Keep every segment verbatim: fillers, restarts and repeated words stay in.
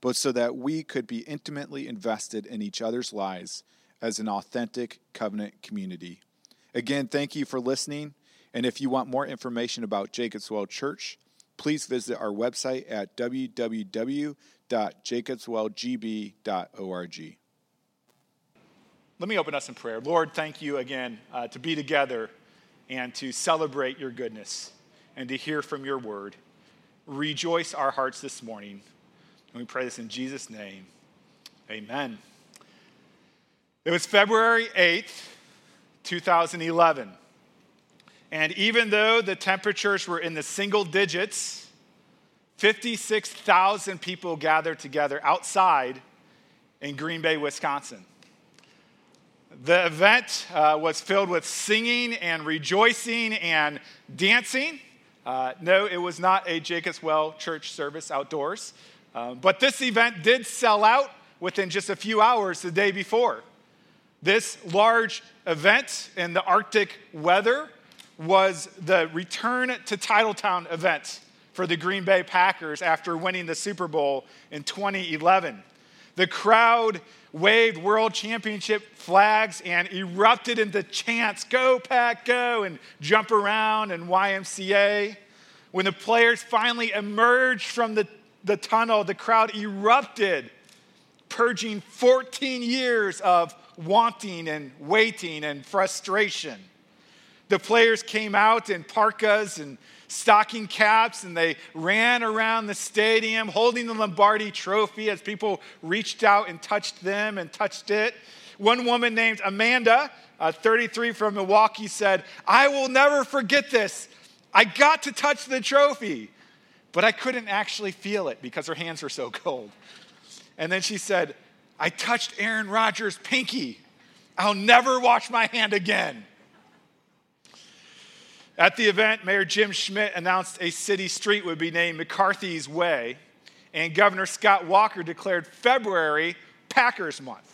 but so that we could be intimately invested in each other's lives as an authentic covenant community. Again, thank you for listening, and if you want more information about Jacob's Well Church, please visit our website at w w w dot jacobs well g b dot org. Let me open us in prayer. Lord, thank you again uh, to be together and to celebrate your goodness and to hear from your word. Rejoice our hearts this morning. And we pray this in Jesus' name. Amen. It was February eighth, two thousand eleven. And even though the temperatures were in the single digits, fifty-six thousand people gathered together outside in Green Bay, Wisconsin. The event uh, was filled with singing and rejoicing and dancing. Uh, no, it was not a Jacob's Well Church service outdoors. Um, but this event did sell out within just a few hours the day before. This large event in the Arctic weather was the return to Titletown event for the Green Bay Packers after winning the Super Bowl in twenty eleven. The crowd waved world championship flags and erupted into chants, "Go Pack, go," and "Jump Around" and Y M C A. When the players finally emerged from the The tunnel, the crowd erupted, purging fourteen years of wanting and waiting and frustration. The players came out in parkas and stocking caps, and they ran around the stadium holding the Lombardi trophy as people reached out and touched them and touched it. One woman named Amanda, uh, thirty-three, from Milwaukee, said, "I will never forget this. I got to touch the trophy, but I couldn't actually feel it because her hands were so cold." And then she said, "I touched Aaron Rodgers' pinky. I'll never wash my hand again." At the event, Mayor Jim Schmidt announced a city street would be named McCarthy's Way, and Governor Scott Walker declared February Packers Month.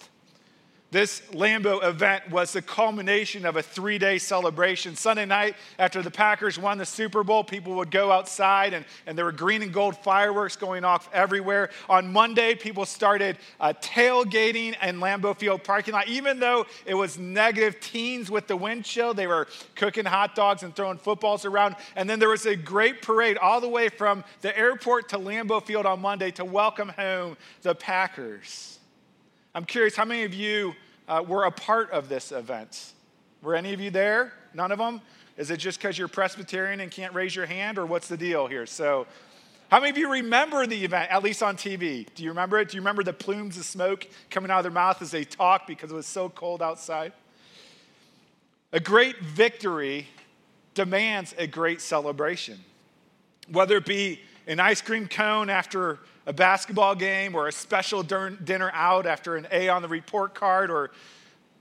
This Lambeau event was the culmination of a three-day celebration. Sunday night, after the Packers won the Super Bowl, people would go outside, and, and there were green and gold fireworks going off everywhere. On Monday, people started uh, tailgating in Lambeau Field parking lot. Even though it was negative teens with the wind chill, they were cooking hot dogs and throwing footballs around. And then there was a great parade all the way from the airport to Lambeau Field on Monday to welcome home the Packers. I'm curious, how many of you uh, were a part of this event? Were any of you there? None of them? Is it just because you're Presbyterian and can't raise your hand, or what's the deal here? So how many of you remember the event, at least on T V? Do you remember it? Do you remember the plumes of smoke coming out of their mouth as they talked because it was so cold outside? A great victory demands a great celebration, whether it be an ice cream cone after a basketball game, or a special dinner out after an A on the report card, or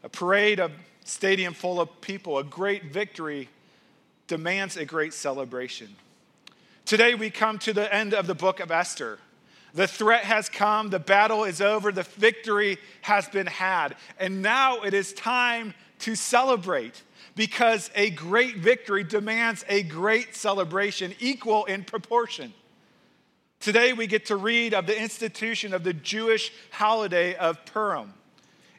a parade, a stadium full of people. A great victory demands a great celebration. Today we come to the end of the book of Esther. The threat has come, the battle is over, the victory has been had. And now it is time to celebrate, because a great victory demands a great celebration, equal in proportion. Today we get to read of the institution of the Jewish holiday of Purim.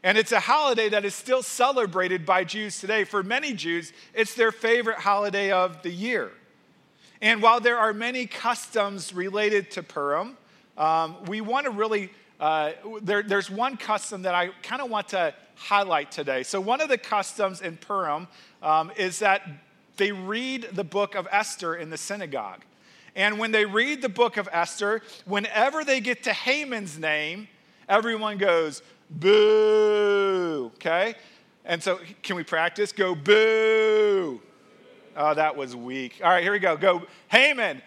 And it's a holiday that is still celebrated by Jews today. For many Jews, it's their favorite holiday of the year. And while there are many customs related to Purim, um, we want to really, uh, there, there's one custom that I kind of want to highlight today. So one of the customs in Purim um, is that they read the book of Esther in the synagogue. And when they read the book of Esther, whenever they get to Haman's name, everyone goes, "Boo," okay? And so, can we practice? Go, "Boo." Oh, that was weak. All right, here we go. Go, "Haman,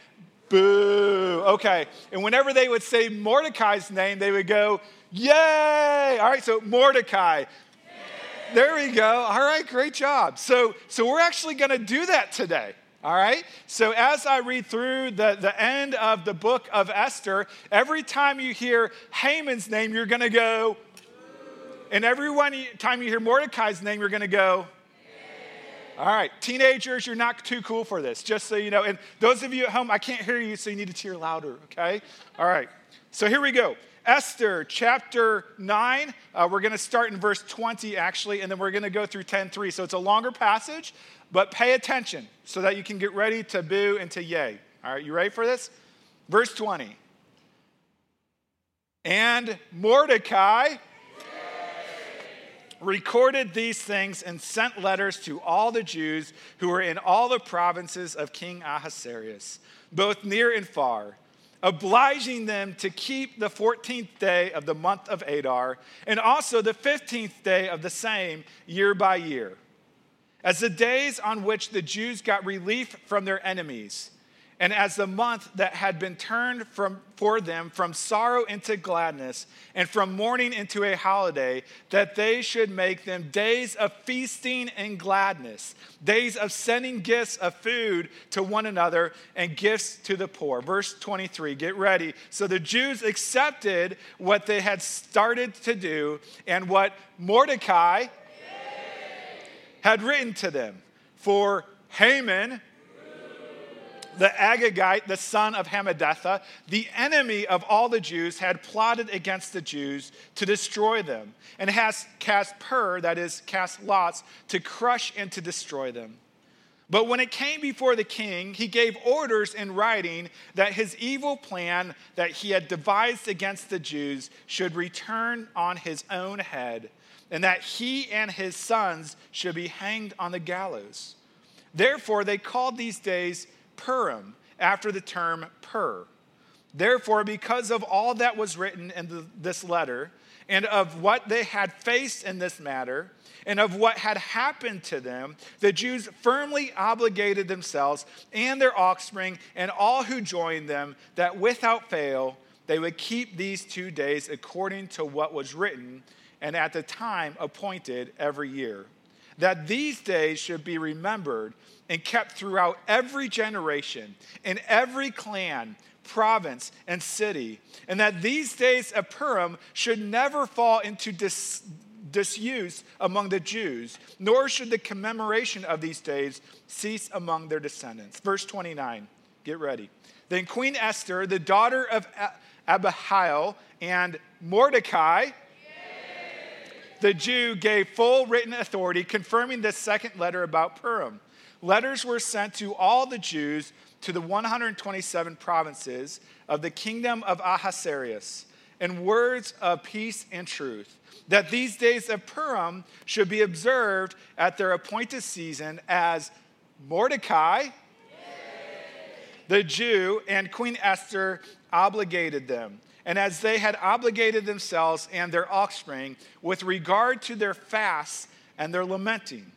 boo." Boo. Okay. And whenever they would say Mordecai's name, they would go, yay. All right. So Mordecai. Yay. There we go. All right. Great job. So, so we're actually going to do that today. All right? So as I read through the, the end of the book of Esther, every time you hear Haman's name, you're going to go, and every one time you hear Mordecai's name, you're going to go, all right, teenagers, you're not too cool for this, just so you know. And those of you at home, I can't hear you, so you need to cheer louder, okay? All right, so here we go. Esther chapter nine, uh, we're going to start in verse twenty, actually, and then we're going to go through ten three. So it's a longer passage, but pay attention so that you can get ready to boo and to yay. All right, you ready for this? Verse twenty. And Mordecai yay. Recorded these things and sent letters to all the Jews who were in all the provinces of King Ahasuerus, both near and far, obliging them to keep the fourteenth day of the month of Adar, and also the fifteenth day of the same year by year, as the days on which the Jews got relief from their enemies, and as the month that had been turned from, for them from sorrow into gladness, and from mourning into a holiday, that they should make them days of feasting and gladness, days of sending gifts of food to one another and gifts to the poor. Verse twenty-three, get ready. So the Jews accepted what they had started to do and what Mordecai Yay. Had written to them. For Haman, the Agagite, the son of Hammedatha, the enemy of all the Jews, had plotted against the Jews to destroy them, and has cast pur, that is, cast lots, to crush and to destroy them. But when it came before the king, he gave orders in writing that his evil plan that he had devised against the Jews should return on his own head, and that he and his sons should be hanged on the gallows. Therefore, they called these days Purim, after the term pur. Therefore, because of all that was written in the, this letter, and of what they had faced in this matter, and of what had happened to them, the Jews firmly obligated themselves and their offspring and all who joined them, that without fail they would keep these two days according to what was written, and at the time appointed every year, that these days should be remembered and kept throughout every generation, in every clan, province, and city, and that these days of Purim should never fall into dis- disuse among the Jews, nor should the commemoration of these days cease among their descendants. Verse twenty-nine, get ready. Then Queen Esther, the daughter of Abihail, and Mordecai, the Jew, gave full written authority confirming this second letter about Purim. Letters were sent to all the Jews to the one hundred twenty-seven provinces of the kingdom of Ahasuerus, and words of peace and truth, that these days of Purim should be observed at their appointed season, as Mordecai, Yay. The Jew, and Queen Esther obligated them, and as they had obligated themselves and their offspring with regard to their fasts and their lamenting.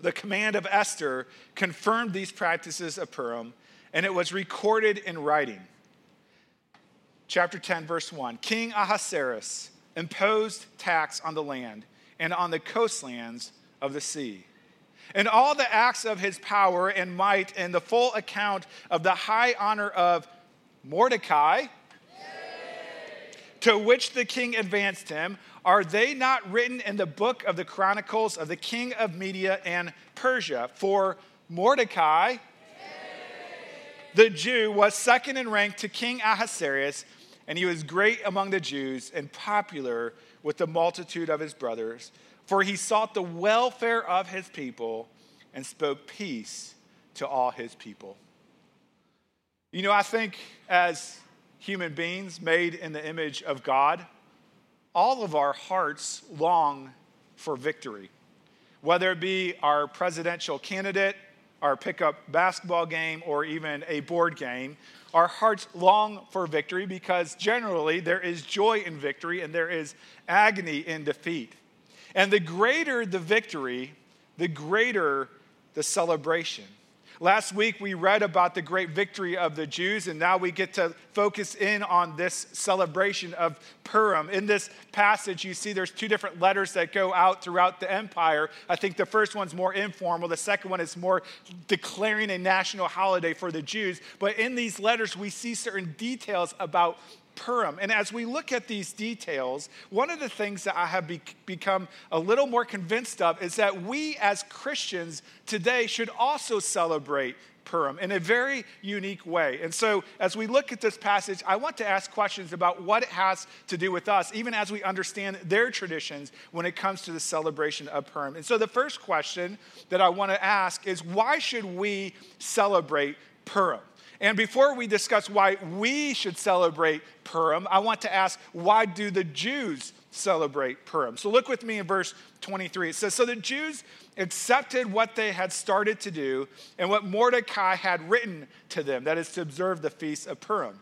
The command of Esther confirmed these practices of Purim, and it was recorded in writing. Chapter ten, verse one. King Ahasuerus imposed tax on the land and on the coastlands of the sea. And all the acts of his power and might, and the full account of the high honor of Mordecai, to which the king advanced him, are they not written in the book of the Chronicles of the king of Media and Persia? For Mordecai, Yay. The Jew, was second in rank to King Ahasuerus, and he was great among the Jews and popular with the multitude of his brothers, for he sought the welfare of his people and spoke peace to all his people. You know, I think as human beings made in the image of God, all of our hearts long for victory. Whether it be our presidential candidate, our pickup basketball game, or even a board game, our hearts long for victory, because generally there is joy in victory and there is agony in defeat. And the greater the victory, the greater the celebration. Last week, we read about the great victory of the Jews, and now we get to focus in on this celebration of Purim. In this passage, you see there's two different letters that go out throughout the empire. I think the first one's more informal. The second one is more declaring a national holiday for the Jews. But in these letters, we see certain details about Purim. And as we look at these details, one of the things that I have be- become a little more convinced of is that we as Christians today should also celebrate Purim in a very unique way. And so as we look at this passage, I want to ask questions about what it has to do with us, even as we understand their traditions when it comes to the celebration of Purim. And so the first question that I want to ask is, why should we celebrate Purim? And before we discuss why we should celebrate Purim, I want to ask, why do the Jews celebrate Purim? So look with me in verse twenty-three. It says, so the Jews accepted what they had started to do and what Mordecai had written to them, that is to observe the feast of Purim.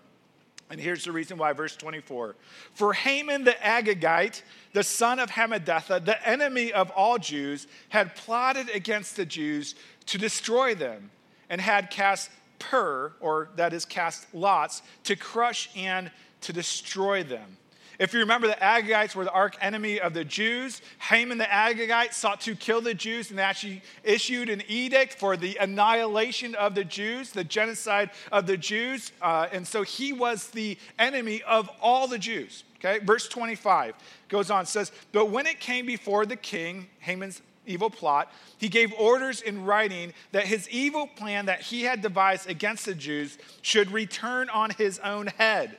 And here's the reason why, verse twenty-four. For Haman the Agagite, the son of Hammedatha, the enemy of all Jews, had plotted against the Jews to destroy them and had cast pur, or that is cast lots, to crush and to destroy them. If you remember, the Agagites were the arch enemy of the Jews. Haman the Agagite sought to kill the Jews and actually issued an edict for the annihilation of the Jews, the genocide of the Jews. Uh, and so he was the enemy of all the Jews. Okay, verse twenty-five goes on, says, but when it came before the king, Haman's evil plot, he gave orders in writing that his evil plan that he had devised against the Jews should return on his own head,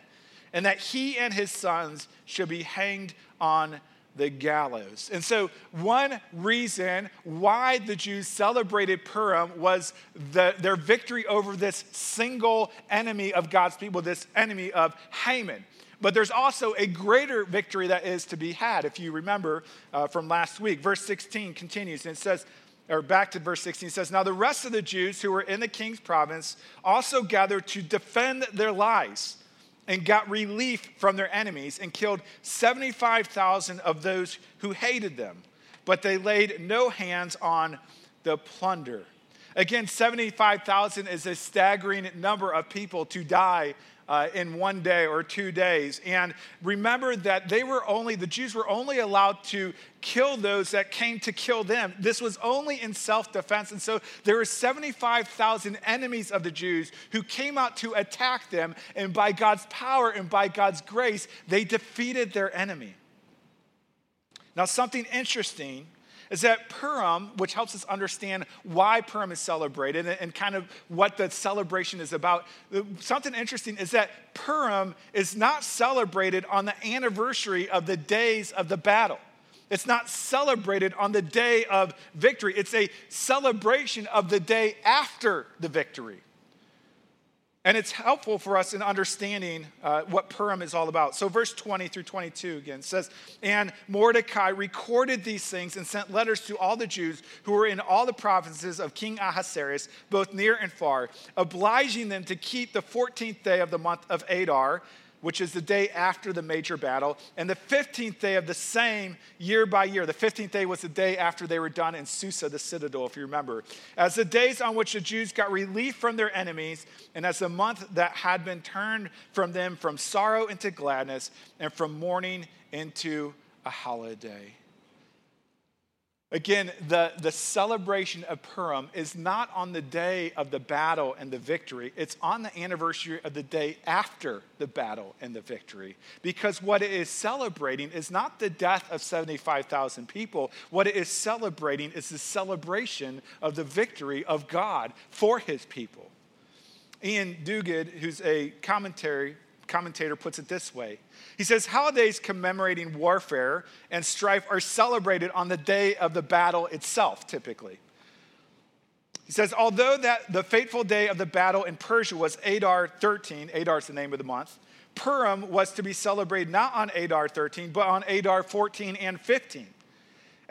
and that he and his sons should be hanged on the gallows. And so one reason why the Jews celebrated Purim was the, their victory over this single enemy of God's people, this enemy of Haman. But there's also a greater victory that is to be had, if you remember uh, from last week. Verse sixteen continues, and it says, or back to verse sixteen, it says, now the rest of the Jews who were in the king's province also gathered to defend their lives and got relief from their enemies and killed seventy-five thousand of those who hated them. But they laid no hands on the plunder. Again, seventy-five thousand is a staggering number of people to die Uh, in one day or two days. And remember that they were only, the Jews were only allowed to kill those that came to kill them. This was only in self-defense. And so there were seventy-five thousand enemies of the Jews who came out to attack them. And by God's power and by God's grace, they defeated their enemy. Now, something interesting is that Purim, which helps us understand why Purim is celebrated and kind of what the celebration is about, something interesting is that Purim is not celebrated on the anniversary of the days of the battle. It's not celebrated on the day of victory. It's a celebration of the day after the victory. And it's helpful for us in understanding uh, what Purim is all about. So verse twenty through twenty-two again says, and Mordecai recorded these things and sent letters to all the Jews who were in all the provinces of King Ahasuerus, both near and far, obliging them to keep the fourteenth day of the month of Adar, which is the day after the major battle, and the fifteenth day of the same year by year. The fifteenth day was the day after they were done in Susa, the citadel, if you remember. As the days on which the Jews got relief from their enemies, and as the month that had been turned from them from sorrow into gladness, and from mourning into a holiday. Again, the, the celebration of Purim is not on the day of the battle and the victory. It's on the anniversary of the day after the battle and the victory. Because what it is celebrating is not the death of seventy-five thousand people. What it is celebrating is the celebration of the victory of God for his people. Ian Duguid, who's a commentary commentator, puts it this way. He says, holidays commemorating warfare and strife are celebrated on the day of the battle itself, typically. He says, although that the fateful day of the battle in Persia was Adar thirteen, Adar is the name of the month, Purim was to be celebrated not on Adar thirteen, but on Adar fourteen and fifteen.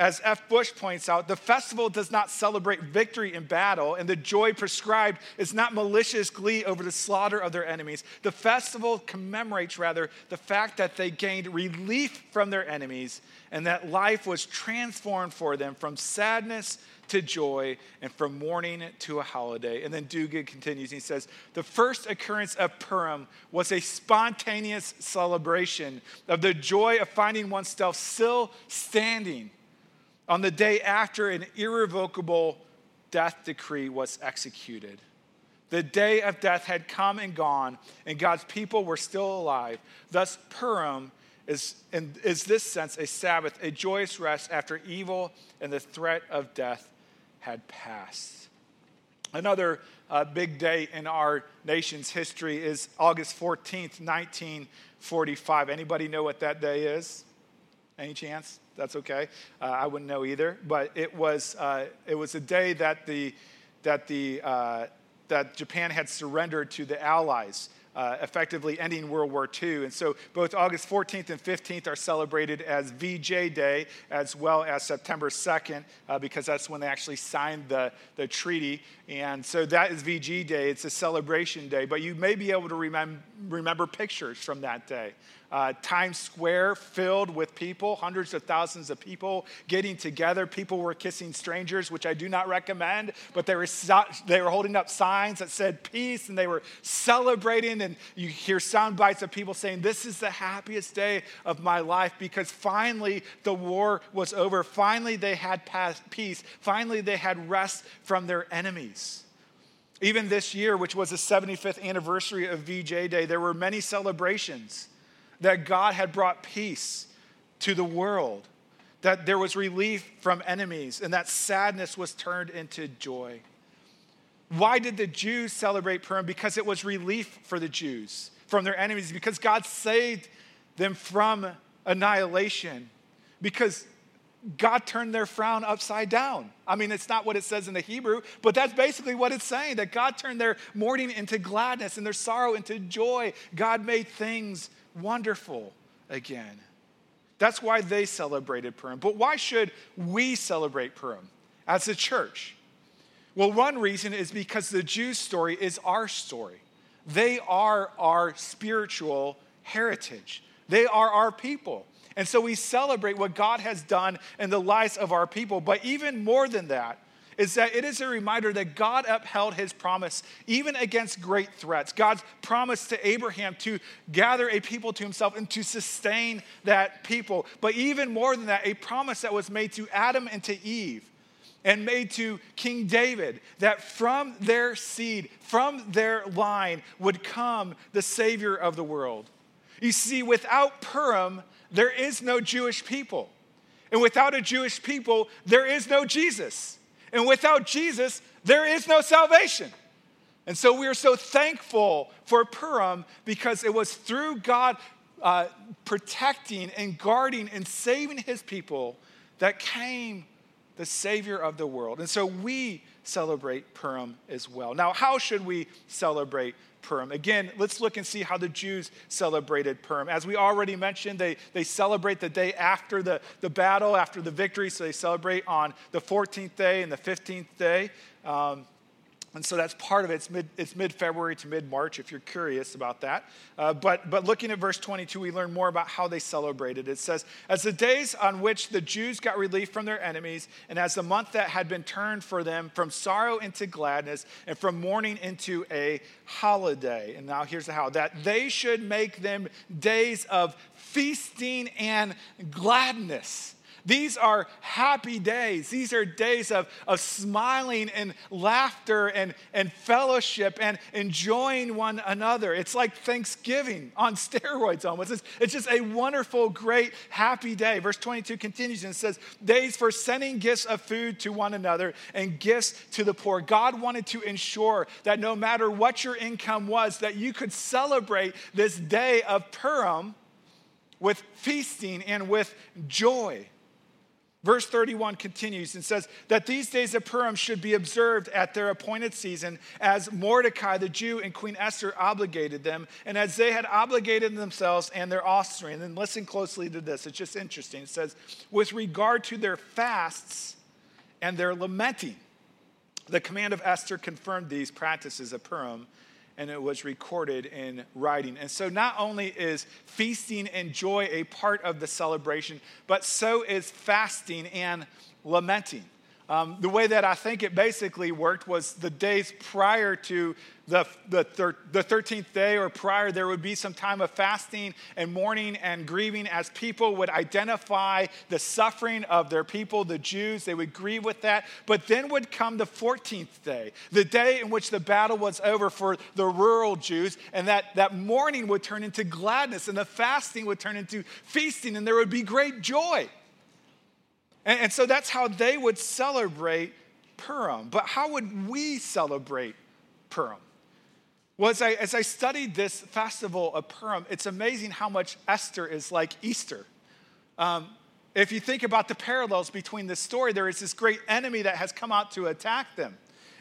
As F. Bush points out, the festival does not celebrate victory in battle, and the joy prescribed is not malicious glee over the slaughter of their enemies. The festival commemorates, rather, the fact that they gained relief from their enemies and that life was transformed for them from sadness to joy and from mourning to a holiday. And then Duguid continues, he says, the first occurrence of Purim was a spontaneous celebration of the joy of finding oneself still standing on the day after an irrevocable death decree was executed. The day of death had come and gone, and God's people were still alive. Thus, Purim is, in is this sense, a Sabbath, a joyous rest after evil and the threat of death had passed. Another uh, big day in our nation's history is August fourteenth, nineteen forty-five. Anybody know what that day is? Any chance? That's okay. Uh, I wouldn't know either. But it was uh, it was a day that the that the uh, that Japan had surrendered to the Allies, uh, effectively ending World War Two. And so both August fourteenth and fifteenth are celebrated as V J Day, as well as September second, uh, because that's when they actually signed the, the treaty. And so that is V J Day. It's a celebration day. But you may be able to remem- remember pictures from that day. Uh, Times Square filled with people, hundreds of thousands of people getting together. People were kissing strangers, which I do not recommend, but they were they were holding up signs that said peace, and they were celebrating, and you hear sound bites of people saying, this is the happiest day of my life because finally the war was over. Finally they had past peace. Finally they had rest from their enemies. Even this year, which was the seventy-fifth anniversary of V J Day, there were many celebrations that God had brought peace to the world, that there was relief from enemies, and that sadness was turned into joy. Why did the Jews celebrate Purim? Because it was relief for the Jews from their enemies, because God saved them from annihilation, because God turned their frown upside down. I mean, it's not what it says in the Hebrew, but that's basically what it's saying, that God turned their mourning into gladness and their sorrow into joy. God made things wonderful again. That's why they celebrated Purim. But why should we celebrate Purim as a church? Well, one reason is because the Jews' story is our story. They are our spiritual heritage. They are our people. And so we celebrate what God has done in the lives of our people. But even more than that, is that it is a reminder that God upheld his promise even against great threats. God's promise to Abraham to gather a people to himself and to sustain that people. But even more than that, a promise that was made to Adam and to Eve and made to King David, that from their seed, from their line would come the Savior of the world. You see, without Purim, there is no Jewish people. And without a Jewish people, there is no Jesus. And without Jesus, there is no salvation. And so we are so thankful for Purim because it was through God uh, protecting and guarding and saving his people that came the Savior of the world. And so we celebrate Purim as well. Now, how should we celebrate Purim? Again, let's look and see how the Jews celebrated Purim. As we already mentioned, they, they celebrate the day after the, the battle, after the victory. So they celebrate on the fourteenth day and the fifteenth day. Um, and so that's part of it. It's, mid, it's mid-February to mid-March, if you're curious about that. Uh, but, but looking at verse twenty-two, we learn more about how they celebrated. It says, as the days on which the Jews got relief from their enemies, and as the month that had been turned for them from sorrow into gladness, and from mourning into a holiday. And now here's the how. That they should make them days of feasting and gladness. These are happy days. These are days of, of smiling and laughter and, and fellowship and enjoying one another. It's like Thanksgiving on steroids almost. It's, it's just a wonderful, great, happy day. Verse twenty-two continues and says, days for sending gifts of food to one another and gifts to the poor. God wanted to ensure that no matter what your income was, that you could celebrate this day of Purim with feasting and with joy. Verse thirty-one continues and says that these days of Purim should be observed at their appointed season, as Mordecai the Jew and Queen Esther obligated them, and as they had obligated themselves and their offspring. And then listen closely to this. It's just interesting. It says, with regard to their fasts and their lamenting, the command of Esther confirmed these practices of Purim, and it was recorded in writing. And so not only is feasting and joy a part of the celebration, but so is fasting and lamenting. Um, the way that I think it basically worked was the days prior to the, the, thir- the thirteenth day or prior, there would be some time of fasting and mourning and grieving as people would identify the suffering of their people, the Jews. They would grieve with that. But then would come the fourteenth day, the day in which the battle was over for the rural Jews. And that, that mourning would turn into gladness, and the fasting would turn into feasting, and there would be great joy. And, and so that's how they would celebrate Purim. But how would we celebrate Purim? Well, as I, as I studied this festival of Purim, it's amazing how much Esther is like Easter. Um, if you think about the parallels between this story, there is this great enemy that has come out to attack them.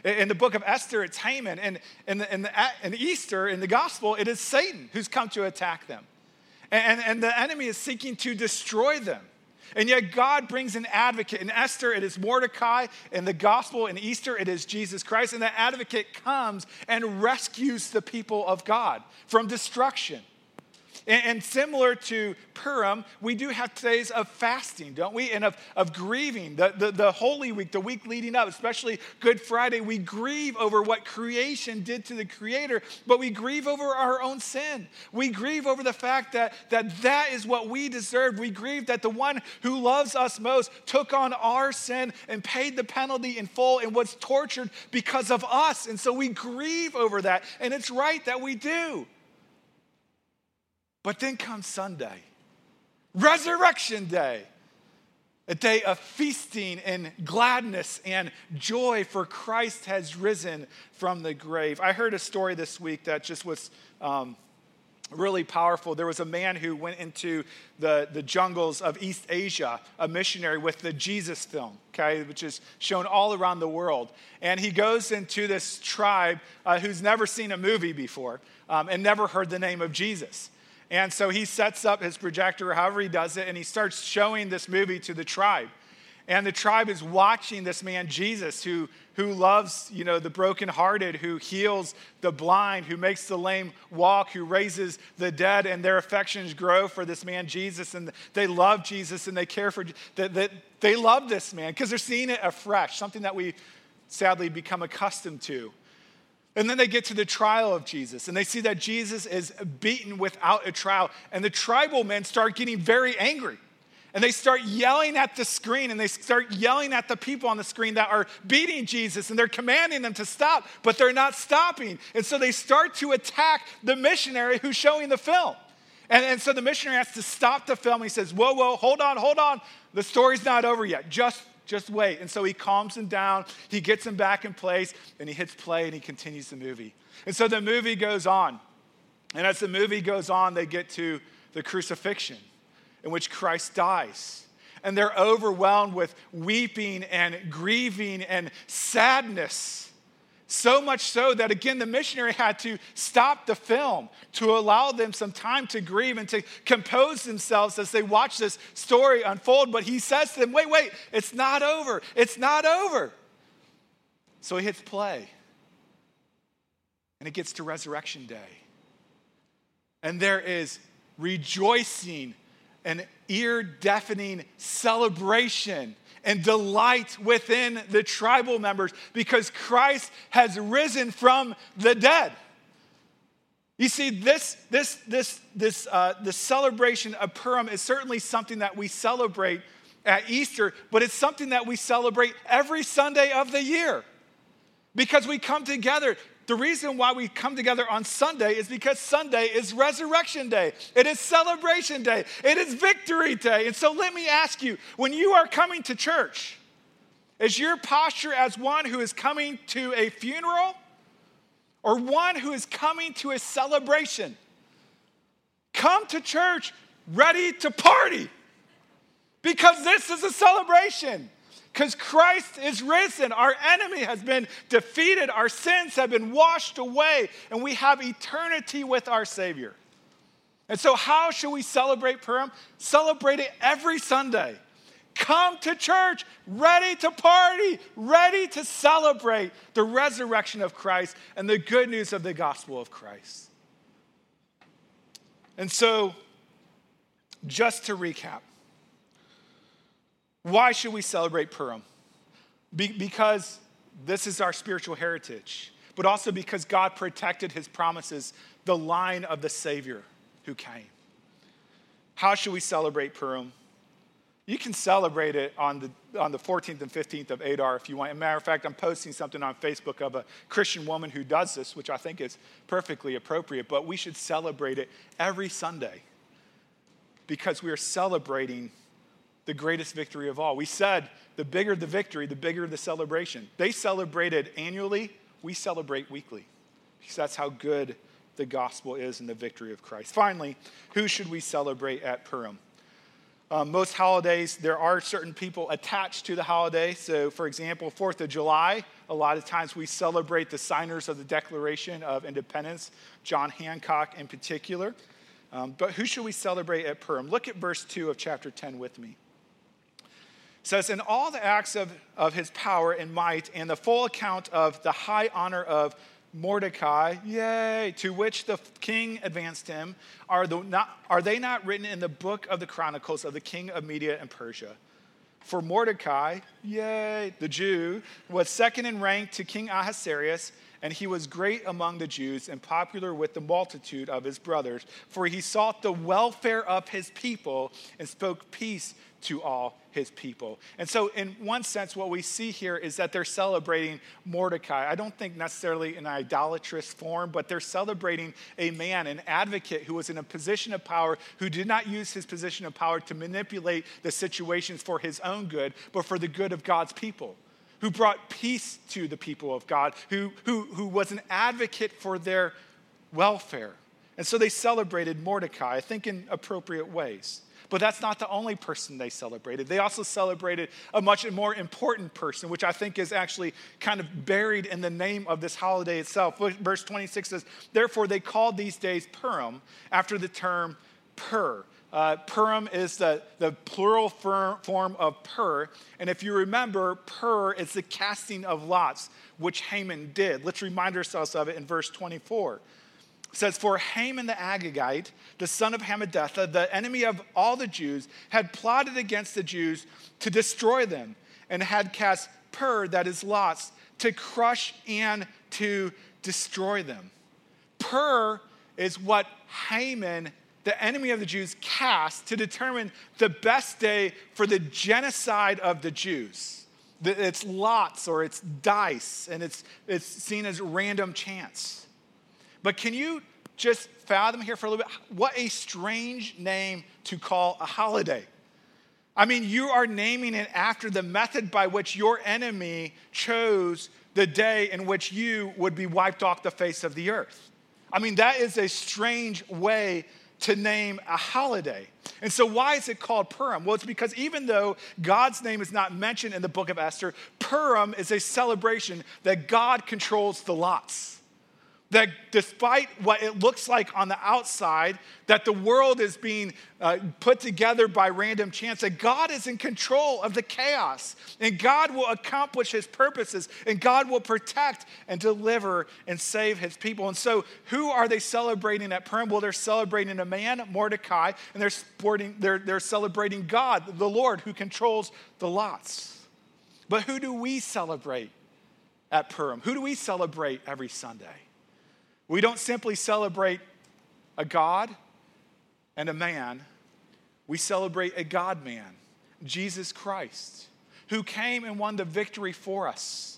In, in the book of Esther, it's Haman. And in, the, in, the, in Easter, in the gospel, it is Satan who's come to attack them. And, and, and the enemy is seeking to destroy them. And yet God brings an advocate. In Esther, it is Mordecai. In the gospel, in Easter, it is Jesus Christ. And that advocate comes and rescues the people of God from destruction. And, and similar to Purim, we do have days of fasting, don't we? And of, of grieving. The, the, the Holy Week, the week leading up, especially Good Friday, we grieve over what creation did to the Creator, but we grieve over our own sin. We grieve over the fact that that, that is what we deserved. We grieve that the one who loves us most took on our sin and paid the penalty in full and was tortured because of us. And so we grieve over that, and it's right that we do. But then comes Sunday, Resurrection Day, a day of feasting and gladness and joy, for Christ has risen from the grave. I heard a story this week that just was um, really powerful. There was a man who went into the, the jungles of East Asia, a missionary, with the Jesus film, okay, which is shown all around the world. And he goes into this tribe uh, who's never seen a movie before um, and never heard the name of Jesus. And so he sets up his projector, however he does it, and he starts showing this movie to the tribe. And the tribe is watching this man, Jesus, who, who loves, you know, the brokenhearted, who heals the blind, who makes the lame walk, who raises the dead, and their affections grow for this man, Jesus. And they love Jesus, and they care for, that they, they love this man because they're seeing it afresh, something that we sadly become accustomed to. And then they get to the trial of Jesus, and they see that Jesus is beaten without a trial. And the tribal men start getting very angry, and they start yelling at the screen, and they start yelling at the people on the screen that are beating Jesus, and they're commanding them to stop, but they're not stopping. And so they start to attack the missionary who's showing the film. And, and so the missionary has to stop the film. He says, whoa, whoa, hold on, hold on. The story's not over yet. Just Just wait. And so he calms him down, he gets him back in place, and he hits play and he continues the movie. And so the movie goes on. And as the movie goes on, they get to the crucifixion, in which Christ dies. And they're overwhelmed with weeping and grieving and sadness. So much so that, again, the missionary had to stop the film to allow them some time to grieve and to compose themselves as they watch this story unfold. But he says to them, wait, wait, it's not over. It's not over. So he hits play. And it gets to Resurrection Day. And there is rejoicing, an ear-deafening celebration and delight within the tribal members, because Christ has risen from the dead. You see, this this this this uh, the celebration of Purim is certainly something that we celebrate at Easter, but it's something that we celebrate every Sunday of the year, because we come together. The reason why we come together on Sunday is because Sunday is Resurrection Day. It is Celebration Day. It is Victory Day. And so let me ask you, when you are coming to church, is your posture as one who is coming to a funeral or one who is coming to a celebration? Come to church ready to party. because this is a celebration. Because Christ is risen. Our enemy has been defeated. Our sins have been washed away. And we have eternity with our Savior. And so how should we celebrate Purim? Celebrate it every Sunday. Come to church, ready to party, ready to celebrate the resurrection of Christ and the good news of the gospel of Christ. And so, just to recap, why should we celebrate Purim? Be- because this is our spiritual heritage, but also because God protected his promises, the line of the Savior who came. How should we celebrate Purim? You can celebrate it on the on the fourteenth and fifteenth of Adar if you want. As a matter of fact, I'm posting something on Facebook of a Christian woman who does this, which I think is perfectly appropriate, but we should celebrate it every Sunday because we are celebrating the greatest victory of all. We said the bigger the victory, the bigger the celebration. They celebrated annually. We celebrate weekly because that's how good the gospel is and the victory of Christ. Finally, who should we celebrate at Purim? Um, most holidays, there are certain people attached to the holiday. So, for example, fourth of July, a lot of times we celebrate the signers of the Declaration of Independence, John Hancock in particular. Um, but who should we celebrate at Purim? Look at verse two of chapter ten with me. It says, in all the acts of, of his power and might, and the full account of the high honor of Mordecai, yay, to which the king advanced him, are, the not, are they not written in the book of the Chronicles of the king of Media and Persia? For Mordecai, yay, the Jew, was second in rank to King Ahasuerus, and he was great among the Jews and popular with the multitude of his brothers, for he sought the welfare of his people and spoke peace to all his people. And so in one sense, what we see here is that they're celebrating Mordecai. I don't think necessarily in an idolatrous form, but they're celebrating a man, an advocate who was in a position of power, who did not use his position of power to manipulate the situations for his own good, but for the good of God's people, who brought peace to the people of God, who, who, who was an advocate for their welfare. And so they celebrated Mordecai, I think in appropriate ways. But that's not the only person they celebrated. They also celebrated a much more important person, which I think is actually kind of buried in the name of this holiday itself. Verse twenty-six says, therefore they called these days Purim after the term Pur. Uh, Purim is the, the plural form of Pur. And if you remember, Pur is the casting of lots, which Haman did. Let's remind ourselves of it in verse twenty-four. It says, for Haman the Agagite, the son of Hammedatha, the enemy of all the Jews, had plotted against the Jews to destroy them and had cast pur, that is lots, to crush and to destroy them. Pur is what Haman, the enemy of the Jews, cast to determine the best day for the genocide of the Jews. It's lots or it's dice, and it's, it's seen as random chance. But can you just fathom here for a little bit? What a strange name to call a holiday. I mean, you are naming it after the method by which your enemy chose the day in which you would be wiped off the face of the earth. I mean, that is a strange way to name a holiday. And so why is it called Purim? Well, it's because even though God's name is not mentioned in the book of Esther, Purim is a celebration that God controls the lots. That despite what it looks like on the outside, that the world is being uh, put together by random chance, that God is in control of the chaos, and God will accomplish his purposes, and God will protect and deliver and save his people. And so who are they celebrating at Purim? Well, they're celebrating a man, Mordecai, and they're, sporting, they're, they're celebrating God, the Lord, who controls the lots. But who do we celebrate at Purim? Who do we celebrate every Sunday? We don't simply celebrate a God and a man. We celebrate a God-man, Jesus Christ, who came and won the victory for us.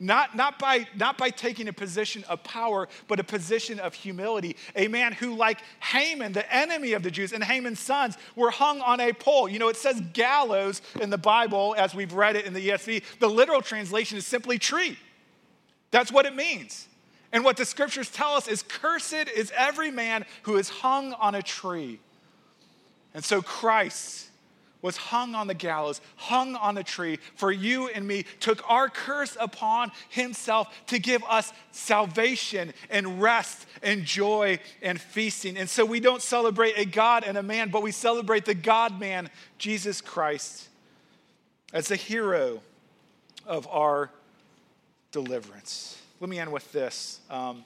Not, not, by, not by taking a position of power, but a position of humility. A man who, like Haman, the enemy of the Jews, and Haman's sons were hung on a pole. You know, it says gallows in the Bible, as we've read it in the E S V. The literal translation is simply tree. That's what it means. And what the scriptures tell us is cursed is every man who is hung on a tree. And so Christ was hung on the gallows, hung on the tree for you and me, took our curse upon himself to give us salvation and rest and joy and feasting. And so we don't celebrate a God and a man, but we celebrate the God-man, Jesus Christ, as the hero of our deliverance. Let me end with this. Um,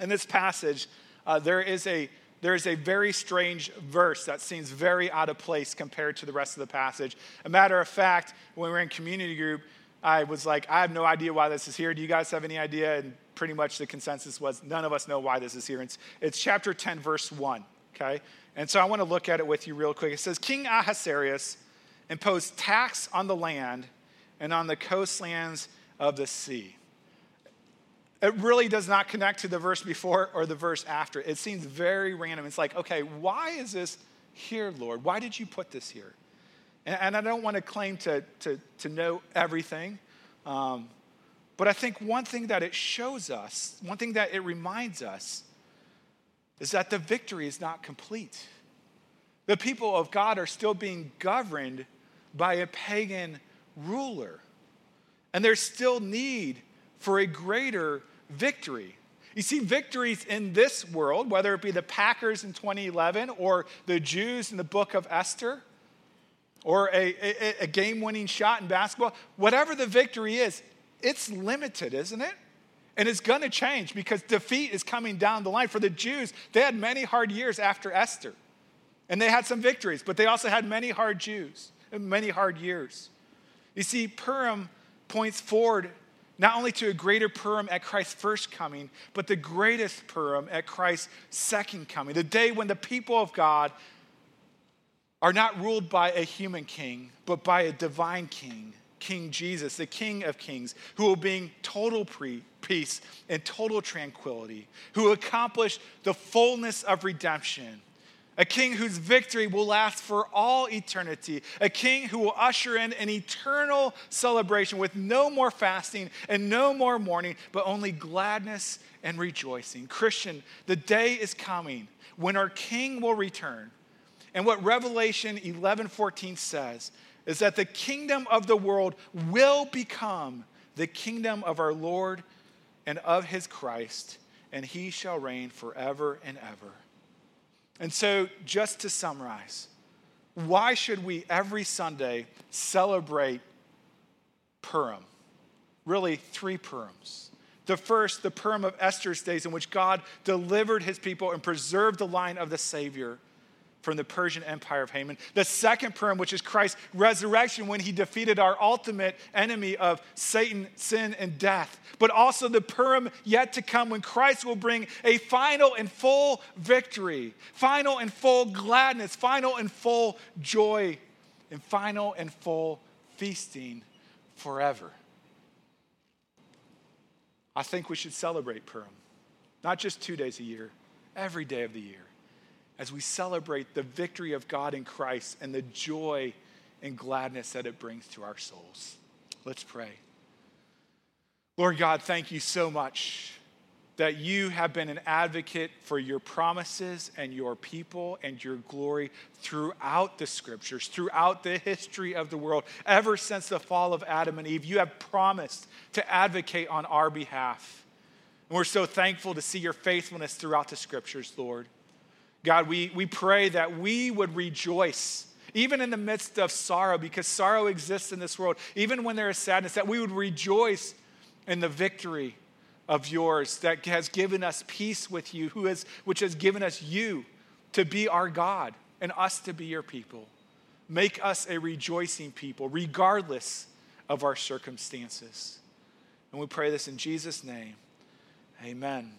in this passage, uh, there is a There is a very strange verse that seems very out of place compared to the rest of the passage. A matter of fact, when we were in community group, I was like, I have no idea why this is here. Do you guys have any idea? And pretty much the consensus was none of us know why this is here. It's, it's chapter ten, verse one, okay? And so I want to look at it with you real quick. It says, King Ahasuerus imposed tax on the land and on the coastlands of the sea. It really does not connect to the verse before or the verse after. It seems very random. It's like, okay, why is this here, Lord? Why did you put this here? And, and I don't want to claim to, to, to know everything. Um, but I think one thing that it shows us, one thing that it reminds us, is that the victory is not complete. The people of God are still being governed by a pagan ruler. And there's still need for a greater victory. You see, victories in this world, whether it be the Packers in twenty eleven or the Jews in the book of Esther or a, a, a game-winning shot in basketball, whatever the victory is, it's limited, isn't it? And it's going to change because defeat is coming down the line. For the Jews, they had many hard years after Esther, and they had some victories, but they also had many hard Jews, many hard years. You see, Purim points forward not only to a greater Purim at Christ's first coming, but the greatest Purim at Christ's second coming, the day when the people of God are not ruled by a human king, but by a divine king, King Jesus, the King of Kings, who will bring total pre- peace and total tranquility, who will accomplish the fullness of redemption, a king whose victory will last for all eternity, a king who will usher in an eternal celebration with no more fasting and no more mourning, but only gladness and rejoicing. Christian, the day is coming when our King will return. And what Revelation eleven fourteen says is that the kingdom of the world will become the kingdom of our Lord and of his Christ, and he shall reign forever and ever. And so, just to summarize, why should we every Sunday celebrate Purim? Really, three Purims. The first, the Purim of Esther's days, in which God delivered his people and preserved the line of the Savior from the Persian Empire of Haman. The second Purim, which is Christ's resurrection, when he defeated our ultimate enemy of Satan, sin, and death. But also the Purim yet to come, when Christ will bring a final and full victory, final and full gladness, final and full joy, and final and full feasting forever. I think we should celebrate Purim, not just two days a year, every day of the year, as we celebrate the victory of God in Christ and the joy and gladness that it brings to our souls. Let's pray. Lord God, thank you so much that you have been an advocate for your promises and your people and your glory throughout the scriptures, throughout the history of the world. Ever since the fall of Adam and Eve, you have promised to advocate on our behalf. And we're so thankful to see your faithfulness throughout the scriptures, Lord. God, we, we pray that we would rejoice, even in the midst of sorrow, because sorrow exists in this world, even when there is sadness, that we would rejoice in the victory of yours that has given us peace with you, who is, which has given us you to be our God and us to be your people. Make us a rejoicing people, regardless of our circumstances. And we pray this in Jesus' name. Amen.